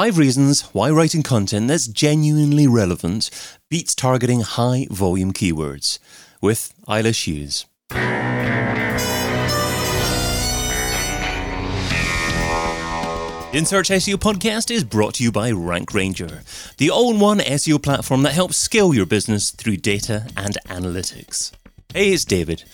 5 reasons why writing content that's genuinely relevant beats targeting high volume keywords with Eilish Hughes. In Search SEO podcast is brought to you by Rank Ranger, the all-in-one SEO platform that helps scale your business through data and analytics. Hey, it's David.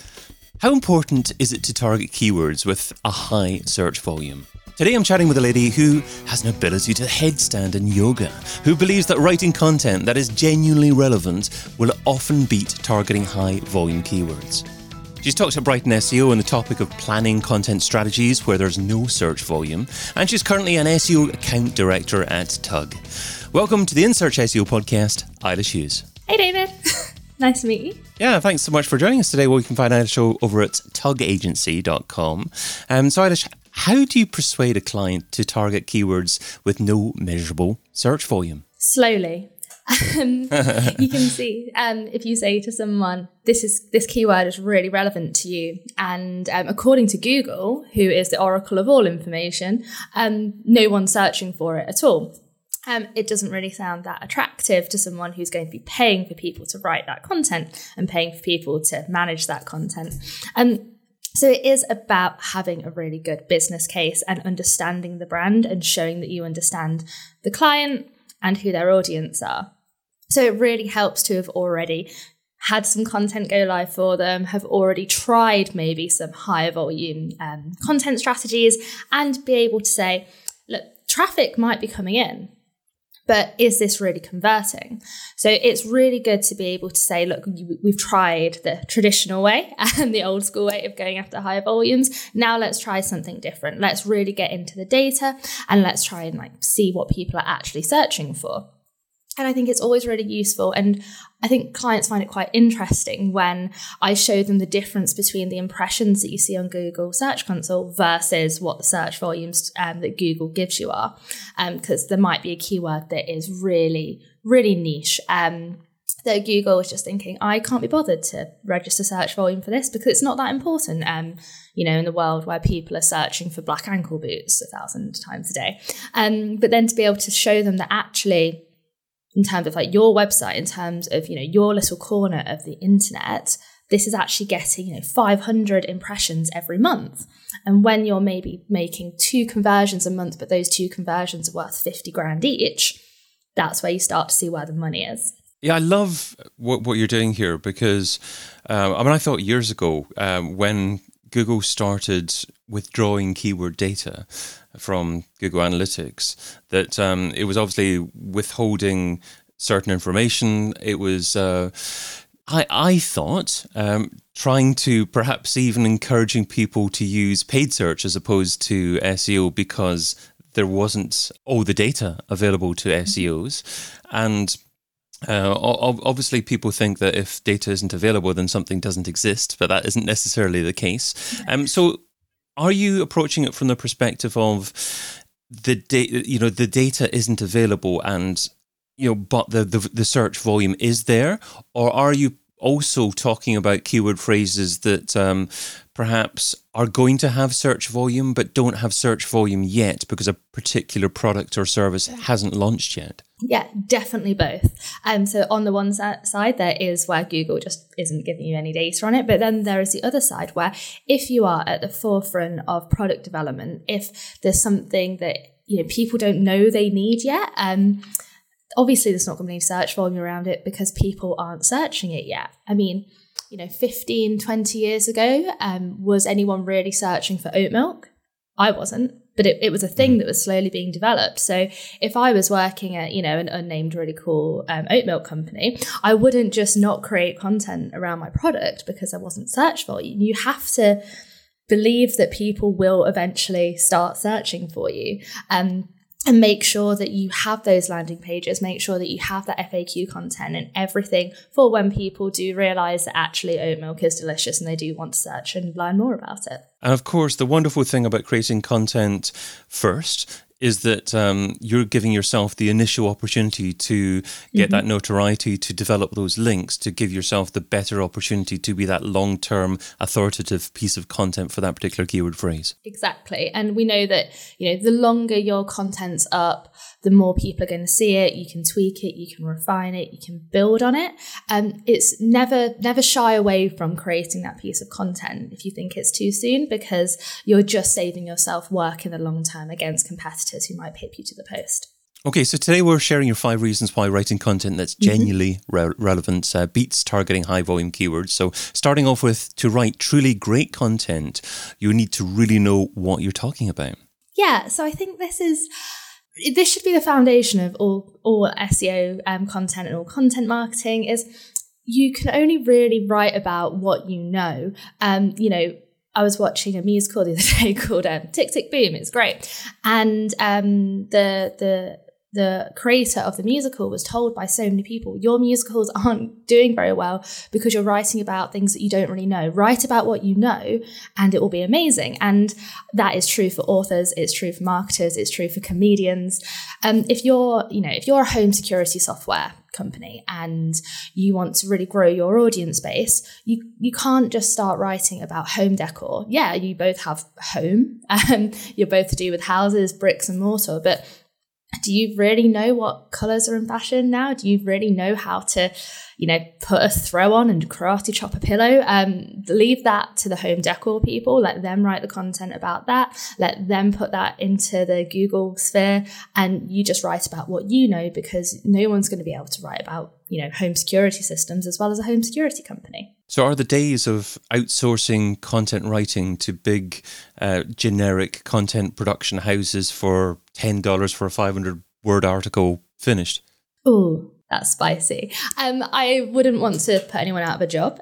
How important is it to target keywords with a high search volume? Today I'm chatting with a lady who has an ability to headstand in yoga, who believes that writing content that is genuinely relevant will often beat targeting high volume keywords. She's talked at Brighton SEO on the topic of planning content strategies where there's no search volume, and she's currently an SEO account director at Tug. Welcome to the In Search SEO podcast, Eilish Hughes. Hey David. Nice to meet you. Yeah, thanks so much for joining us today. Well, you can find Eilish over at tugagency.com. So Eilish, how do you persuade a client to target keywords with no measurable search volume? Slowly. You can see if you say to someone, this keyword is really relevant to you. And according to Google, who is the oracle of all information, no one's searching for it at all. It doesn't really sound that attractive to someone who's going to be paying for people to write that content and paying for people to manage that content. So it is about having a really good business case and understanding the brand and showing that you understand the client and who their audience are. So it really helps to have already had some content go live for them, have already tried maybe some higher volume content strategies, and be able to say, look, traffic might be coming in, but is this really converting? So it's really good to be able to say, look, we've tried the traditional way and the old school way of going after higher volumes. Now let's try something different. Let's really get into the data and let's try and see what people are actually searching for. And I think it's always really useful. And I think clients find it quite interesting when I show them the difference between the impressions that you see on Google Search Console versus what the search volumes that Google gives you are. Because there might be a keyword that is really, really niche. That Google is just thinking, I can't be bothered to register search volume for this because it's not that important, in the world where people are searching for black ankle boots 1,000 times a day. But then to be able to show them that actually, in terms of your website, in terms of, your little corner of the internet, this is actually getting, 500 impressions every month. And when you're maybe making 2 conversions a month, but those 2 conversions are worth 50 grand each, that's where you start to see where the money is. Yeah, I love what you're doing here because, I thought years ago when Google started withdrawing keyword data from Google Analytics, that it was obviously withholding certain information. It was, I thought, trying to perhaps even encouraging people to use paid search as opposed to SEO because there wasn't all the data available to SEOs. And obviously, people think that if data isn't available, then something doesn't exist, but that isn't necessarily the case. So are you approaching it from the perspective of the data isn't available and, but the search volume is there? Or are you also talking about keyword phrases that perhaps are going to have search volume, but don't have search volume yet because a particular product or service hasn't launched yet? Yeah, definitely both. So on the one side, there is where Google just isn't giving you any data on it. But then there is the other side where if you are at the forefront of product development, if there's something that, people don't know they need yet, obviously there's not going to be any search volume around it because people aren't searching it yet. 15, 20 years ago, was anyone really searching for oat milk? I wasn't. But it was a thing that was slowly being developed. So if I was working at, an unnamed really cool oat milk company, I wouldn't just not create content around my product because I wasn't search volume. You have to believe that people will eventually start searching for you. And make sure that you have those landing pages, make sure that you have that FAQ content and everything for when people do realise that actually oat milk is delicious and they do want to search and learn more about it. And of course, the wonderful thing about creating content first is that you're giving yourself the initial opportunity to get that notoriety, to develop those links, to give yourself the better opportunity to be that long-term authoritative piece of content for that particular keyword phrase. Exactly. And we know that, you know, the longer your content's up, the more people are going to see it. You can tweak it, you can refine it, you can build on it. It's never shy away from creating that piece of content if you think it's too soon, because you're just saving yourself work in the long term against competitors who might pip you to the post. Okay, so today we're sharing your 5 reasons why writing content that's genuinely relevant beats targeting high volume keywords. So starting off with, to write truly great content, you need to really know what you're talking about. Yeah, so I think this should be the foundation of all SEO content and all content marketing, is you can only really write about what you know. You know, I was watching a musical the other day called Tick Tick Boom. It's great. And the creator of the musical was told by so many people, your musicals aren't doing very well because you're writing about things that you don't really know. Write about what you know and it will be amazing. And that is true for authors. It's true for marketers. It's true for comedians. If you're a home security software company and you want to really grow your audience base, you can't just start writing about home decor. Yeah, you both have home. You're both to do with houses, bricks and mortar, but do you really know what colours are in fashion now? Do you really know how to, you know, put a throw on and karate chop a pillow? Leave that to the home decor people. Let them write the content about that. Let them put that into the Google sphere, and you just write about what you know, because no one's going to be able to write about, you know, home security systems as well as a home security company. So are the days of outsourcing content writing to big generic content production houses for $10 for a 500-word article finished? Oh, that's spicy. I wouldn't want to put anyone out of a job.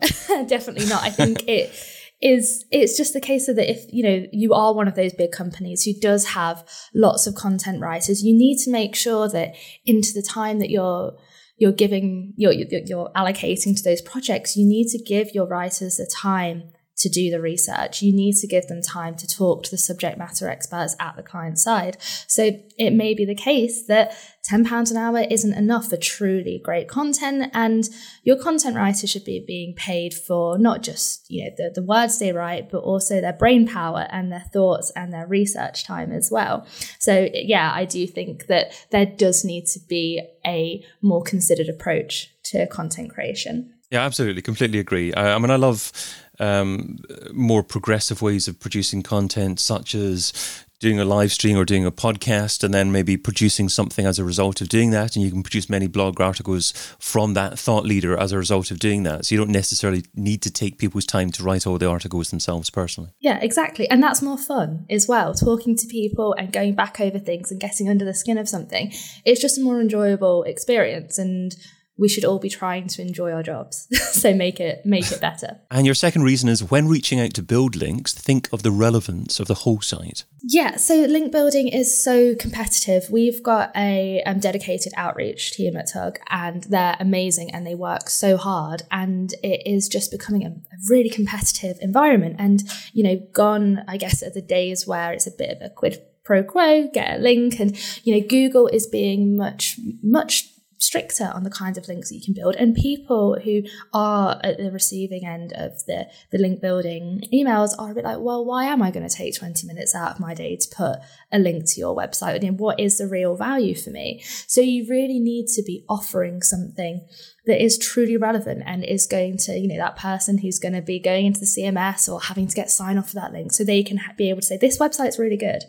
Definitely not. I think it's just the case of that if, you know, you are one of those big companies who does have lots of content writers, you need to make sure that into the time that you're allocating to those projects, you need to give your writers the time to do the research. You need to give them time to talk to the subject matter experts at the client side. So it may be the case that £10 an hour isn't enough for truly great content, and your content writer should be being paid for not just, you know, the words they write, but also their brain power and their thoughts and their research time as well. So yeah, I do think that there does need to be a more considered approach to content creation. Yeah, absolutely. Completely agree. I mean, I love more progressive ways of producing content, such as doing a live stream or doing a podcast and then maybe producing something as a result of doing that. And you can produce many blog articles from that thought leader as a result of doing that. So you don't necessarily need to take people's time to write all the articles themselves personally. Yeah, exactly. And that's more fun as well. Talking to people and going back over things and getting under the skin of something. It's just a more enjoyable experience, and we should all be trying to enjoy our jobs. So make it better. And your second reason is, when reaching out to build links, think of the relevance of the whole site. Yeah, so link building is so competitive. We've got a dedicated outreach team at Tug, and they're amazing and they work so hard, and it is just becoming a really competitive environment. And, you know, gone, I guess, are the days where it's a bit of a quid pro quo, get a link. And, you know, Google is being much, much stricter on the kinds of links that you can build, and people who are at the receiving end of the link building emails are a bit like, well, why am I going to take 20 minutes out of my day to put a link to your website? And what is the real value for me? So you really need to be offering something that is truly relevant and is going to, you know, that person who's going to be going into the CMS or having to get sign off for that link, so they can be able to say, this website's really good.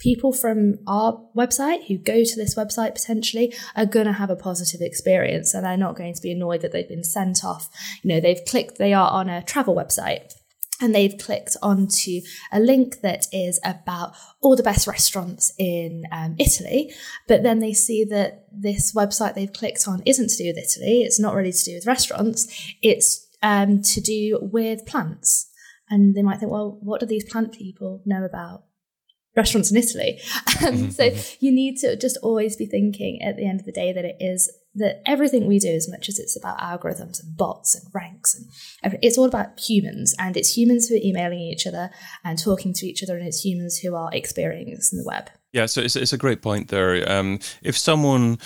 People from our website who go to this website potentially are going to have a positive experience, and they're not going to be annoyed that they've been sent off. You know, they've clicked, they are on a travel website and they've clicked onto a link that is about all the best restaurants in Italy, but then they see that this website they've clicked on isn't to do with Italy. It's not really to do with restaurants. It's to do with plants. And they might think, well, what do these plant people know about restaurants in Italy? So you need to just always be thinking at the end of the day that it is that everything we do, as much as it's about algorithms and bots and ranks, and it's all about humans, and it's humans who are emailing each other and talking to each other, and it's humans who are experiencing the web. Yeah, so it's a great point there. If someone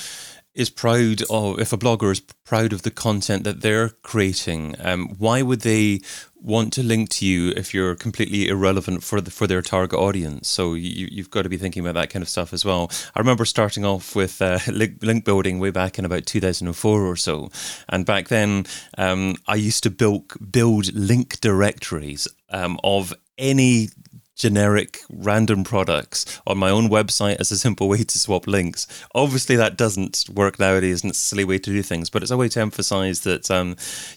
is proud of, if a blogger is proud of the content that they're creating, why would they want to link to you if you're completely irrelevant for their target audience? So you've got to be thinking about that kind of stuff as well. I remember starting off with link building way back in about 2004 or so. And back then, I used to build link directories of any generic random products on my own website as a simple way to swap links. Obviously, that doesn't work nowadays, and it's a silly way to do things, but it's a way to emphasize that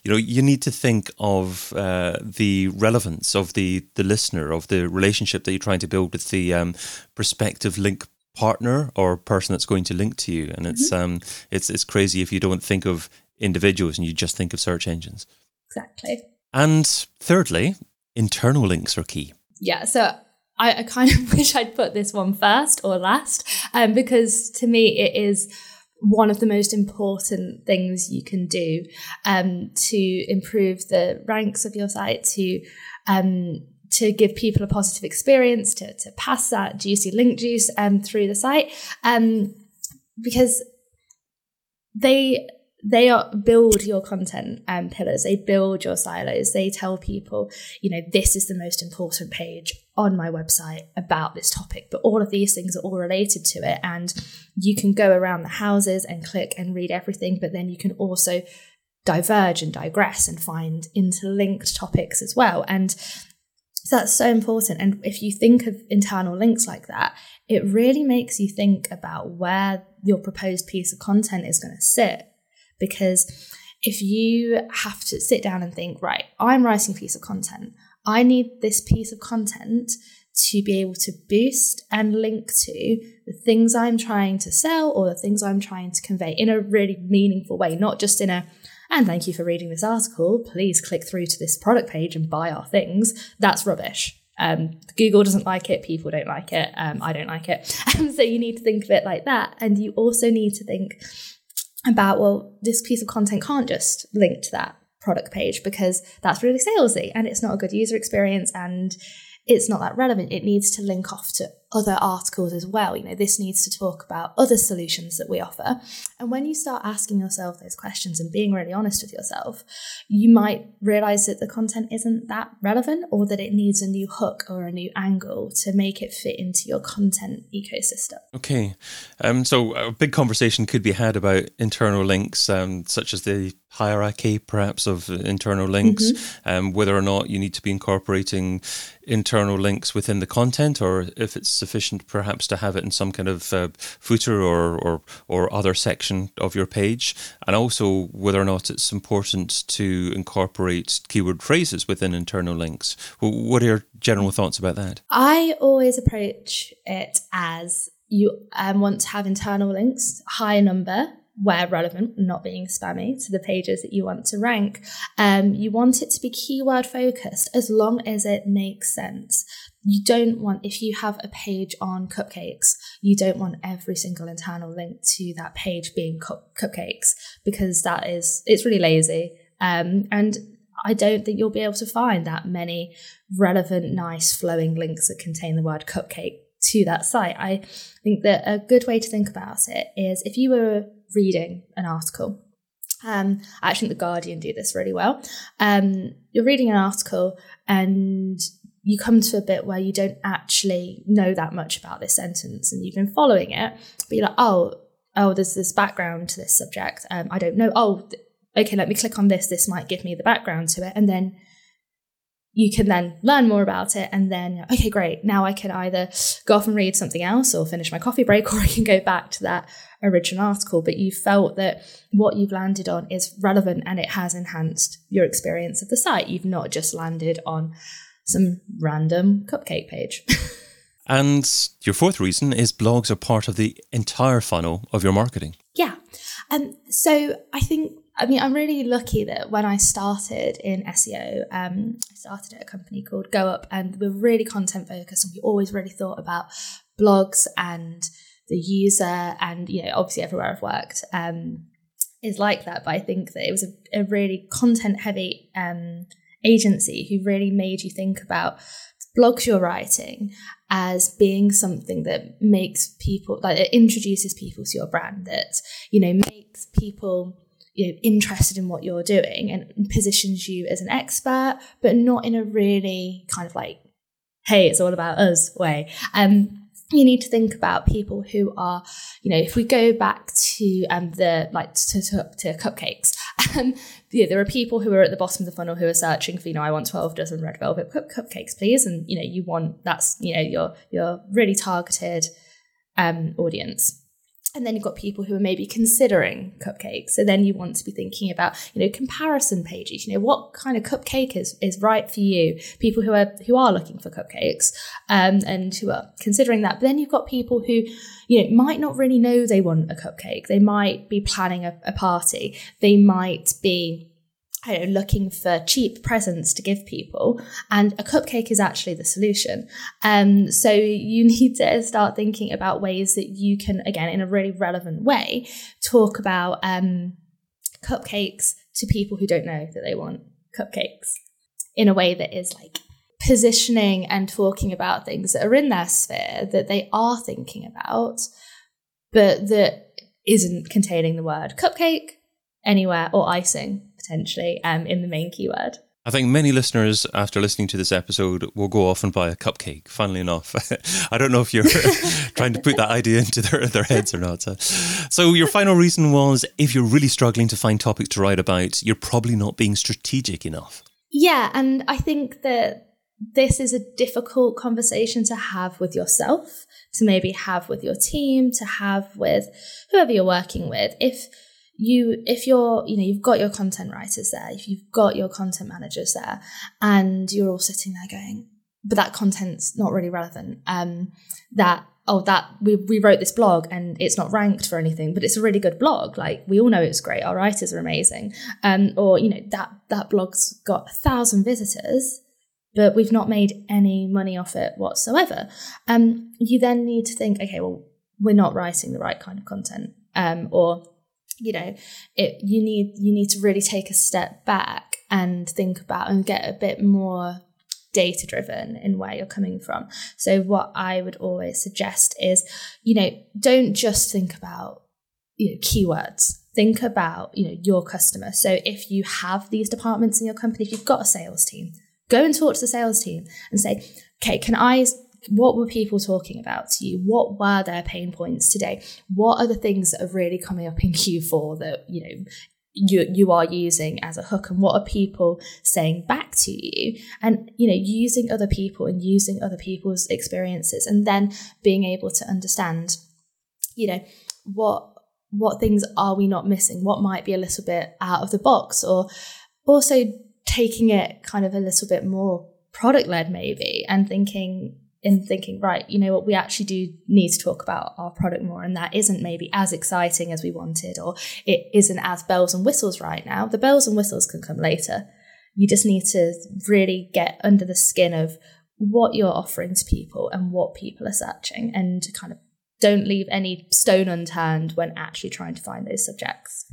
you need to think of the relevance of the listener, of the relationship that you're trying to build with the prospective link partner or person that's going to link to you. And it's crazy if you don't think of individuals and you just think of search engines. Exactly. And thirdly, internal links are key. Yeah, so I kind of wish I'd put this one first or last, because to me it is one of the most important things you can do to improve the ranks of your site, to give people a positive experience, to pass that juicy link juice through the site, because they build your content pillars. They build your silos. They tell people, this is the most important page on my website about this topic, but all of these things are all related to it. And you can go around the houses and click and read everything, but then you can also diverge and digress and find interlinked topics as well. And so that's so important. And if you think of internal links like that, it really makes you think about where your proposed piece of content is going to sit. Because if you have to sit down and think, right, I'm writing a piece of content. I need this piece of content to be able to boost and link to the things I'm trying to sell or the things I'm trying to convey in a really meaningful way, not just in a, and thank you for reading this article, please click through to this product page and buy our things. That's rubbish. Google doesn't like it. People don't like it. I don't like it. So you need to think of it like that. And you also need to think about, well, this piece of content can't just link to that product page because that's really salesy and it's not a good user experience and it's not that relevant. It needs to link off to other articles as well. This needs to talk about other solutions that we offer. And when you start asking yourself those questions and being really honest with yourself, you might realize that the content isn't that relevant or that it needs a new hook or a new angle to make it fit into your content ecosystem. Okay. So a big conversation could be had about internal links, such as the hierarchy perhaps of internal links, whether or not you need to be incorporating internal links within the content, or if it's sufficient perhaps to have it in some kind of footer or other section of your page, and also whether or not it's important to incorporate keyword phrases within internal links. What are your general thoughts about that? I always approach it as you want to have internal links, high number, where relevant, not being spammy to the pages that you want to rank. You want it to be keyword focused as long as it makes sense. You don't want, if you have a page on cupcakes, you don't want every single internal link to that page being cupcakes, because it's really lazy. And I don't think you'll be able to find that many relevant, nice flowing links that contain the word cupcake to that site. I think that a good way to think about it is if you were reading an article. I actually think the Guardian do this really well. You're reading an article and you come to a bit where you don't actually know that much about this sentence and you've been following it, but you're like, oh, there's this background to this subject. I don't know. Oh, okay, let me click on this. This might give me the background to it. And then you can then learn more about it and then, okay, great. Now I can either go off and read something else or finish my coffee break, or I can go back to that original article. But you felt that what you've landed on is relevant and it has enhanced your experience of the site. You've not just landed on some random cupcake page. And your fourth reason is blogs are part of the entire funnel of your marketing. Yeah. So I'm really lucky that when I started in SEO, I started at a company called GoUp, and we're really content focused, and we always really thought about blogs and the user and, obviously everywhere I've worked, is like that, but I think that it was a really content-heavy agency who really made you think about blogs you're writing as being something that makes people, like, it introduces people to your brand, that, you know, makes people, you know, interested in what you're doing and positions you as an expert, but not in a really kind of like, hey, it's all about us way. You need to think about people who are, you know, if we go back to the cupcakes, you know, there are people who are at the bottom of the funnel who are searching for, you know, I want 12 dozen red velvet cupcakes, please. And, you know, you want, that's, you know, your really targeted audience. And then you've got people who are maybe considering cupcakes. So then you want to be thinking about, you know, comparison pages, you know, what kind of cupcake is right for you, people who are looking for cupcakes and who are considering that. But then you've got people who, you know, might not really know they want a cupcake. They might be planning a party. They might be, I don't know, looking for cheap presents to give people, and a cupcake is actually the solution. So you need to start thinking about ways that you can, again, in a really relevant way, talk about cupcakes to people who don't know that they want cupcakes, in a way that is like positioning and talking about things that are in their sphere that they are thinking about, but that isn't containing the word cupcake anywhere, or icing potentially in the main keyword. I think many listeners, after listening to this episode, will go off and buy a cupcake, funnily enough. I don't know if you're trying to put that idea into their heads or not. So your final reason was, if you're really struggling to find topics to write about, you're probably not being strategic enough. Yeah, and I think that this is a difficult conversation to have with yourself, to maybe have with your team, to have with whoever you're working with. If you're, you know, you've got your content writers there, if you've got your content managers there, and you're all sitting there going, but that content's not really relevant. We wrote this blog and it's not ranked for anything, but it's a really good blog. Like, we all know it's great. Our writers are amazing. Or, you know, that blog's got 1,000 visitors, but we've not made any money off it whatsoever. You then need to think, okay, well, we're not writing the right kind of content, or, you know, you need to really take a step back and think about and get a bit more data driven in where you're coming from. So what I would always suggest is, you know, don't just think about, you know, keywords. Think about, you know, your customer. So if you have these departments in your company, if you've got a sales team, go and talk to the sales team and say, okay, what were people talking about to you? What were their pain points today? What are the things that are really coming up in Q4 that, you know, you are using as a hook? And what are people saying back to you? And, you know, using other people and using other people's experiences, and then being able to understand, you know, what things are we not missing? What might be a little bit out of the box? Or also taking it kind of a little bit more product-led maybe, and thinking, right, you know what, we actually do need to talk about our product more, and that isn't maybe as exciting as we wanted, or it isn't as bells and whistles right now. The bells and whistles can come later. You just need to really get under the skin of what you're offering to people and what people are searching, and kind of don't leave any stone unturned when actually trying to find those subjects.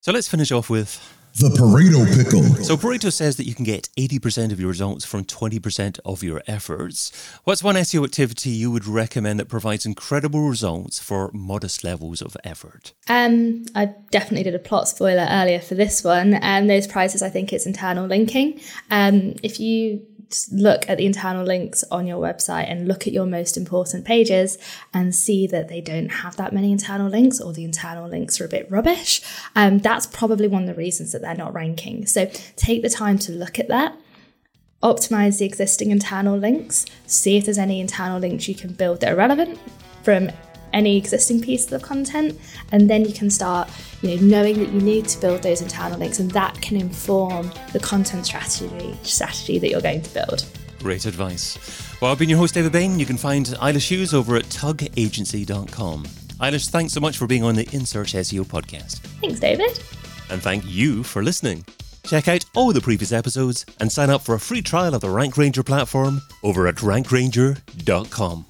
So let's finish off with the Pareto Pickle. So Pareto says that you can get 80% of your results from 20% of your efforts. What's one SEO activity you would recommend that provides incredible results for modest levels of effort? I definitely did a plot spoiler earlier for this one. Those prizes, I think it's internal linking. If you look at the internal links on your website and look at your most important pages and see that they don't have that many internal links, or the internal links are a bit rubbish, that's probably one of the reasons that they're not ranking. So take the time to look at that, optimize the existing internal links, see if there's any internal links you can build that are relevant from any existing pieces of content, and then you can start, you know, knowing that you need to build those internal links, and that can inform the content strategy that you're going to build. Great advice. Well, I've been your host, David Bain. You can find Eilish Hughes over at tugagency.com. Eilish, thanks so much for being on the In Search SEO podcast. Thanks, David. And thank you for listening. Check out all the previous episodes and sign up for a free trial of the Rank Ranger platform over at rankranger.com.